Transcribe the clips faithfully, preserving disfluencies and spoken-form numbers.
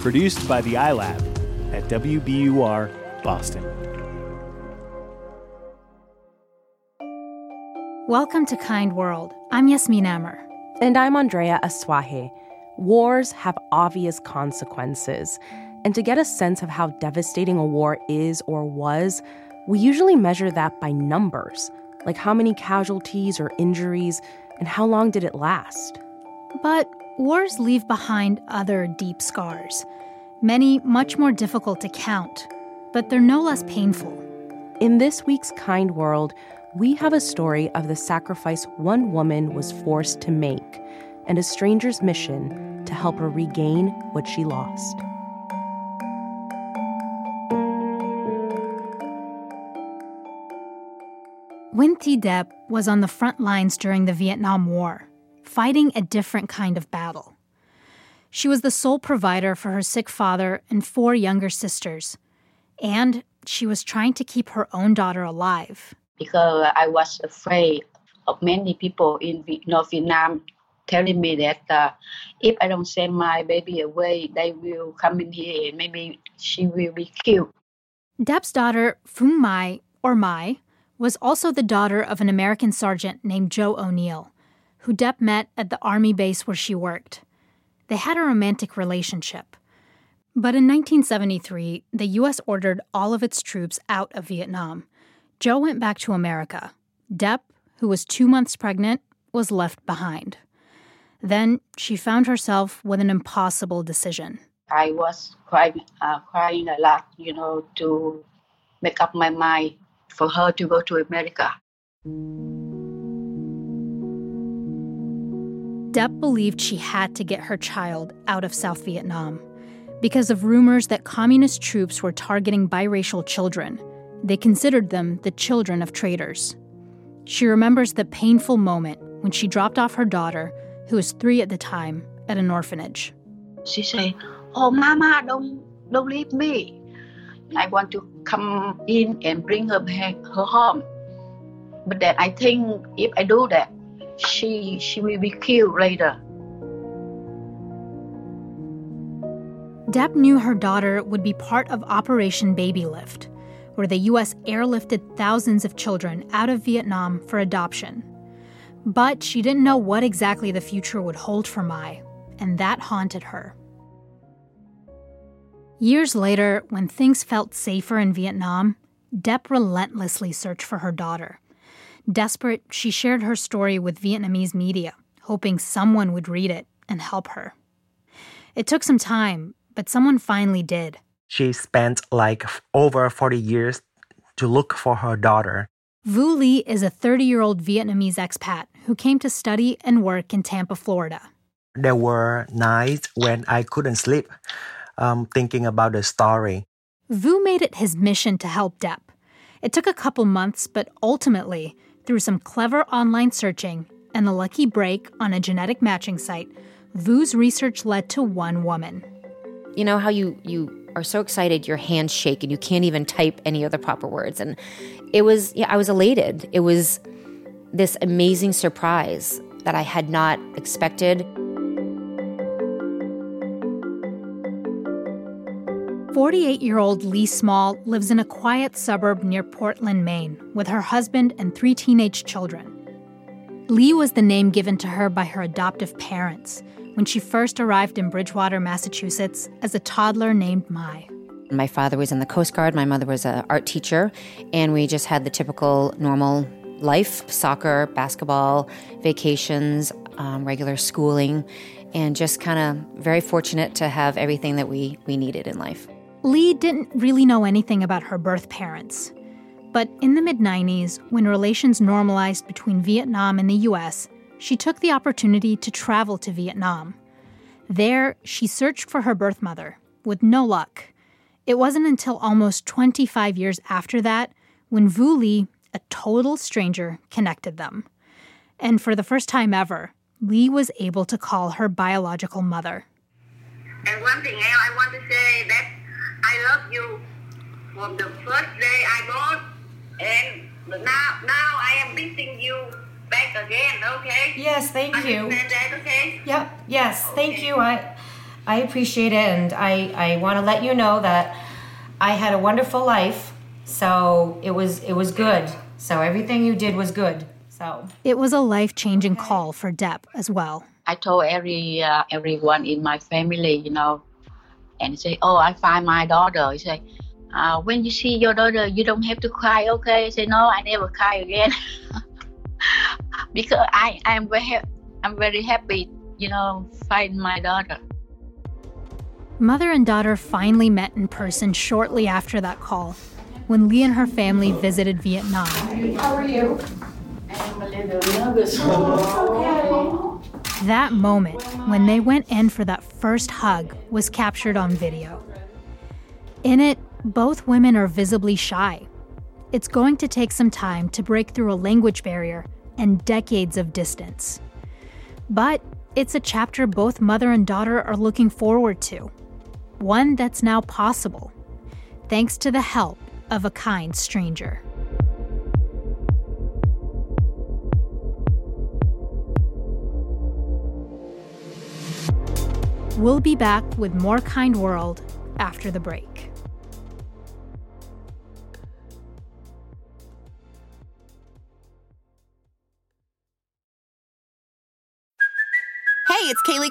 Produced by the iLab at W B U R Boston. Welcome to Kind World. I'm Yasmin Amr. And I'm Andrea Aswahe. Wars have obvious consequences. And to get a sense of how devastating a war is or was, we usually measure that by numbers, like how many casualties or injuries, and how long did it last. But wars leave behind other deep scars, many much more difficult to count, but they're no less painful. In this week's Kind World, we have a story of the sacrifice one woman was forced to make and a stranger's mission to help her regain what she lost. Nguyen Thi Dep was on the front lines during the Vietnam War, fighting a different kind of battle. She was the sole provider for her sick father and four younger sisters, and she was trying to keep her own daughter alive. Because I was afraid of many people in North Vietnam telling me that uh, if I don't send my baby away, they will come in here and maybe she will be killed. Dep's daughter, Phung Mai, or Mai, was also the daughter of an American sergeant named Joe O'Neill, who Dep met at the Army base where she worked. They had a romantic relationship. But in nineteen seventy-three, the U S ordered all of its troops out of Vietnam. Joe went back to America. Dep, who was two months pregnant, was left behind. Then she found herself with an impossible decision. I was crying, uh, crying a lot, you know, to make up my mind for her to go to America. Dep believed she had to get her child out of South Vietnam because of rumors that communist troops were targeting biracial children. They considered them the children of traitors. She remembers the painful moment when she dropped off her daughter, who was three at the time, at an orphanage. She said, "Oh, Mama, don't, don't leave me. I want to come in and bring her back, her home. But then I think if I do that, she she will be killed later." Dep knew her daughter would be part of Operation Babylift, where the U S airlifted thousands of children out of Vietnam for adoption. But she didn't know what exactly the future would hold for Mai, and that haunted her. Years later, when things felt safer in Vietnam, Dep relentlessly searched for her daughter. Desperate, she shared her story with Vietnamese media, hoping someone would read it and help her. It took some time, but someone finally did. She spent like over forty years to look for her daughter. Vu Le is a thirty-year-old Vietnamese expat who came to study and work in Tampa, Florida. There were nights when I couldn't sleep. Um, thinking about the story. Vu made it his mission to help Dep. It took a couple months, but ultimately, through some clever online searching and a lucky break on a genetic matching site, Vu's research led to one woman. You know how you, you are so excited, your hands shake, and you can't even type any of the proper words. And it was, yeah, I was elated. It was this amazing surprise that I had not expected. forty-eight-year-old Le Small lives in a quiet suburb near Portland, Maine, with her husband and three teenage children. Lee was the name given to her by her adoptive parents when she first arrived in Bridgewater, Massachusetts, as a toddler named Mai. My father was in the Coast Guard, my mother was an art teacher, and we just had the typical normal life, soccer, basketball, vacations, um, regular schooling, and just kind of very fortunate to have everything that we, we needed in life. Lee didn't really know anything about her birth parents. But in the mid-nineties, when relations normalized between Vietnam and the U S, she took the opportunity to travel to Vietnam. There, she searched for her birth mother, with no luck. It wasn't until almost twenty-five years after that when Vu Le, a total stranger, connected them. And for the first time ever, Lee was able to call her biological mother. And one thing I want to say that I love you from the first day I born, and now now I am missing you back again, okay? Yes, thank you. Understand that, okay? Yep, yes, okay. Thank you. I I appreciate it, and I, I want to let you know that I had a wonderful life, so it was it was good. So everything you did was good. So it was a life-changing okay. call for Dep as well. I told every uh, everyone in my family, you know, and say, oh, I find my daughter. I say, uh, when you see your daughter, you don't have to cry, okay? I say, no, I never cry again. Because I am very, I'm very happy, you know, find my daughter. Mother and daughter finally met in person shortly after that call, when Lee and her family visited Vietnam. How are you? I'm a little nervous. Oh, it's okay. That moment, when they went in for that first hug, was captured on video. In it, both women are visibly shy. It's going to take some time to break through a language barrier and decades of distance. But it's a chapter both mother and daughter are looking forward to. One that's now possible, thanks to the help of a kind stranger. We'll be back with more Kind World after the break. Hey, it's Kaylee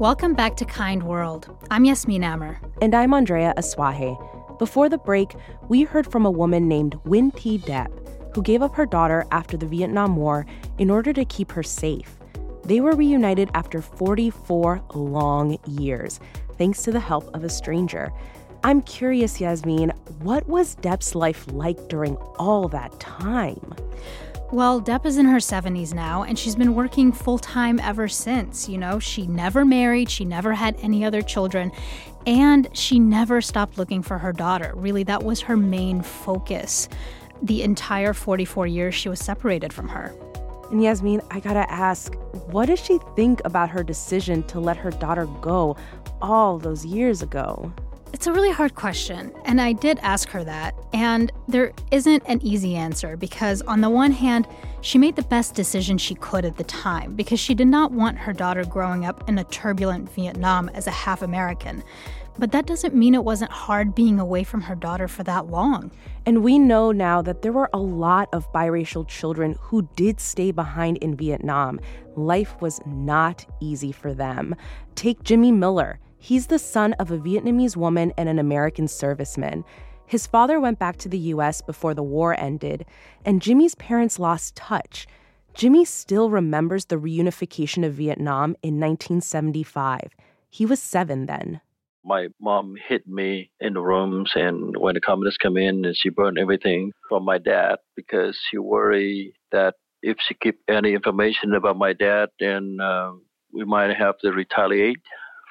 Welcome back to Kind World. I'm Yasmin Ammer. And I'm Andrea Aswahe. Before the break, we heard from a woman named Nguyen Thi Dep, who gave up her daughter after the Vietnam War in order to keep her safe. They were reunited after forty-four long years, thanks to the help of a stranger. I'm curious, Yasmin, what was Dep's life like during all that time? Well, Dep is in her seventies now, and she's been working full-time ever since. You know, she never married, she never had any other children, and she never stopped looking for her daughter. Really, that was her main focus the entire forty-four years she was separated from her. And Yasmin, I gotta ask, what does she think about her decision to let her daughter go all those years ago? It's a really hard question, and I did ask her that, and there isn't an easy answer because on the one hand, she made the best decision she could at the time because she did not want her daughter growing up in a turbulent Vietnam as a half American. But that doesn't mean it wasn't hard being away from her daughter for that long. And we know now that there were a lot of biracial children who did stay behind in Vietnam. Life was not easy for them. Take Jimmy Miller. He's the son of a Vietnamese woman and an American serviceman. His father went back to the U S before the war ended, and Jimmy's parents lost touch. Jimmy still remembers the reunification of Vietnam in nineteen seventy-five. He was seven then. My mom hid me in the rooms, and when the communists come in, and she burned everything from my dad because she worried that if she kept any information about my dad, then uh, we might have to retaliate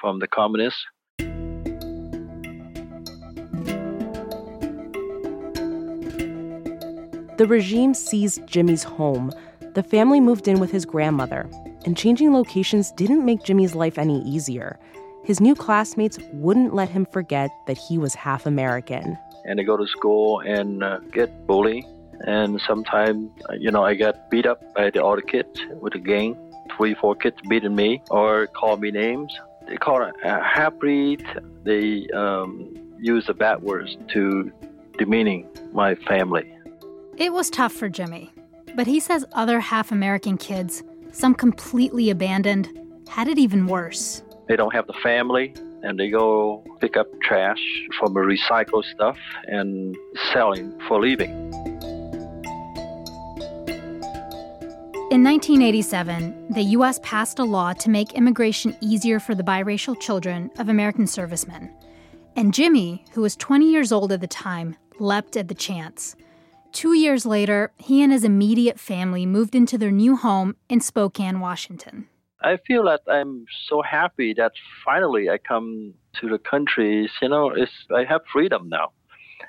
from the communists. The regime seized Jimmy's home. The family moved in with his grandmother, and changing locations didn't make Jimmy's life any easier. His new classmates wouldn't let him forget that he was half American. And I go to school and uh, get bullied, and sometimes, you know, I got beat up by the other kids with a gang. Three, four kids beating me or called me names. They call it a half-breed. They um, use the bad words to demeaning my family. It was tough for Jimmy, but he says other half-American kids, some completely abandoned, had it even worse. They don't have the family, and they go pick up trash from recycled stuff and selling for living. In nineteen eighty-seven, the U S passed a law to make immigration easier for the biracial children of American servicemen. And Jimmy, who was twenty years old at the time, leapt at the chance. Two years later, he and his immediate family moved into their new home in Spokane, Washington. I feel that I'm so happy that finally I come to the country. You know, it's, I have freedom now,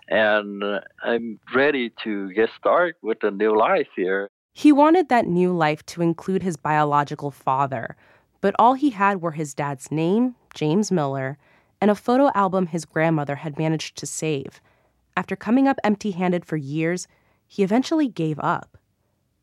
and I'm ready to get started with a new life here. He wanted that new life to include his biological father, but all he had were his dad's name, James Miller, and a photo album his grandmother had managed to save. After coming up empty-handed for years, he eventually gave up.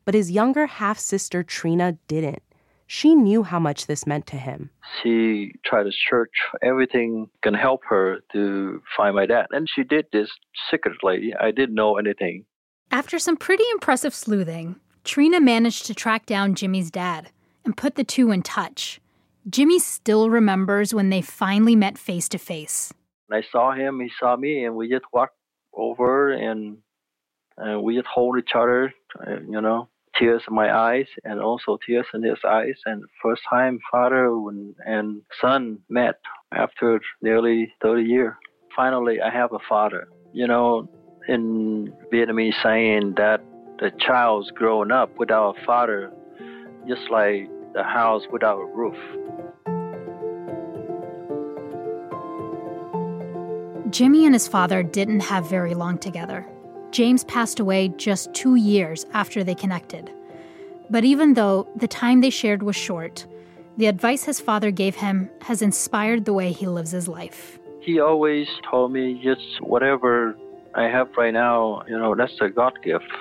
But his younger half-sister, Trina, didn't. She knew how much this meant to him. She tried to search everything can help her to find my dad. And she did this secretly. I didn't know anything. After some pretty impressive sleuthing, Trina managed to track down Jimmy's dad and put the two in touch. Jimmy still remembers when they finally met face-to-face. I saw him, he saw me, and we just walked over, and uh, we just hold each other, uh, you know, tears in my eyes, and also tears in his eyes. And first time father and son met after nearly thirty years. Finally, I have a father. You know, in Vietnamese saying that the child's growing up without a father, just like the house without a roof. Jimmy and his father didn't have very long together. James passed away just two years after they connected. But even though the time they shared was short, the advice his father gave him has inspired the way he lives his life. He always told me, just whatever I have right now, you know, that's a God gift.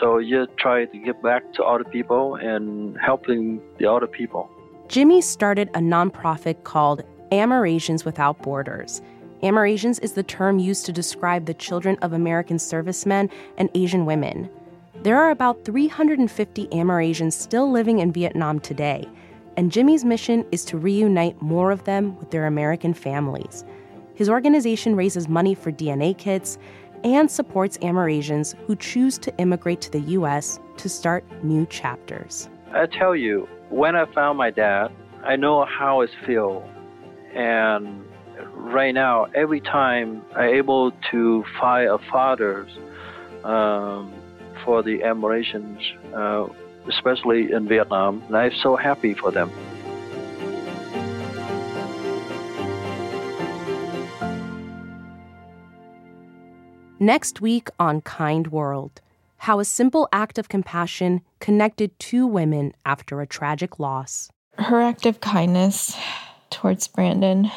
So you try to give back to other people and helping the other people. Jimmy started a nonprofit called Amerasians Without Borders. Amerasians is the term used to describe the children of American servicemen and Asian women. There are about three hundred fifty Amerasians still living in Vietnam today, and Jimmy's mission is to reunite more of them with their American families. His organization raises money for D N A kits and supports Amerasians who choose to immigrate to the U S to start new chapters. I tell you, when I found my dad, I know how it feels. And right now, every time I'm able to find a father um, for the Amerasians, uh, especially in Vietnam, and I'm so happy for them. Next week on Kind World, how a simple act of compassion connected two women after a tragic loss. Her act of kindness towards Brandon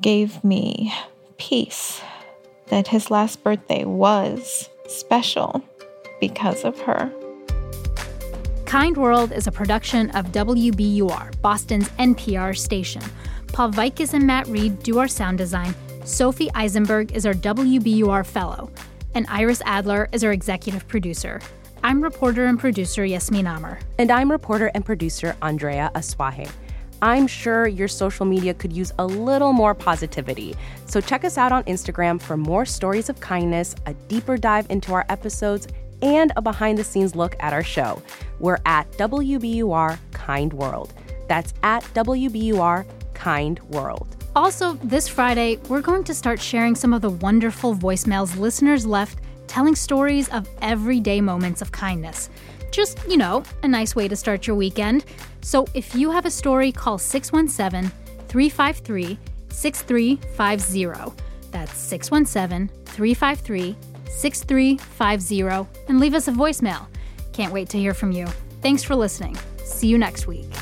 gave me peace that his last birthday was special because of her. Kind World is a production of W B U R, Boston's N P R station. Paul Vikas and Matt Reed do our sound design. Sophie Eisenberg is our W B U R fellow, and Iris Adler is our executive producer. I'm reporter and producer Yasmin Amr. And I'm reporter and producer Andrea Aswahe. I'm sure your social media could use a little more positivity, so check us out on Instagram for more stories of kindness, a deeper dive into our episodes, and a behind-the-scenes look at our show. We're at W B U R Kind World. That's at W B U R Kind World. Also, this Friday, we're going to start sharing some of the wonderful voicemails listeners left telling stories of everyday moments of kindness. Just, you know, a nice way to start your weekend. So if you have a story, call six one seven, three five three, six three five zero. That's six one seven, three five three, six three five zero. And leave us a voicemail. Can't wait to hear from you. Thanks for listening. See you next week.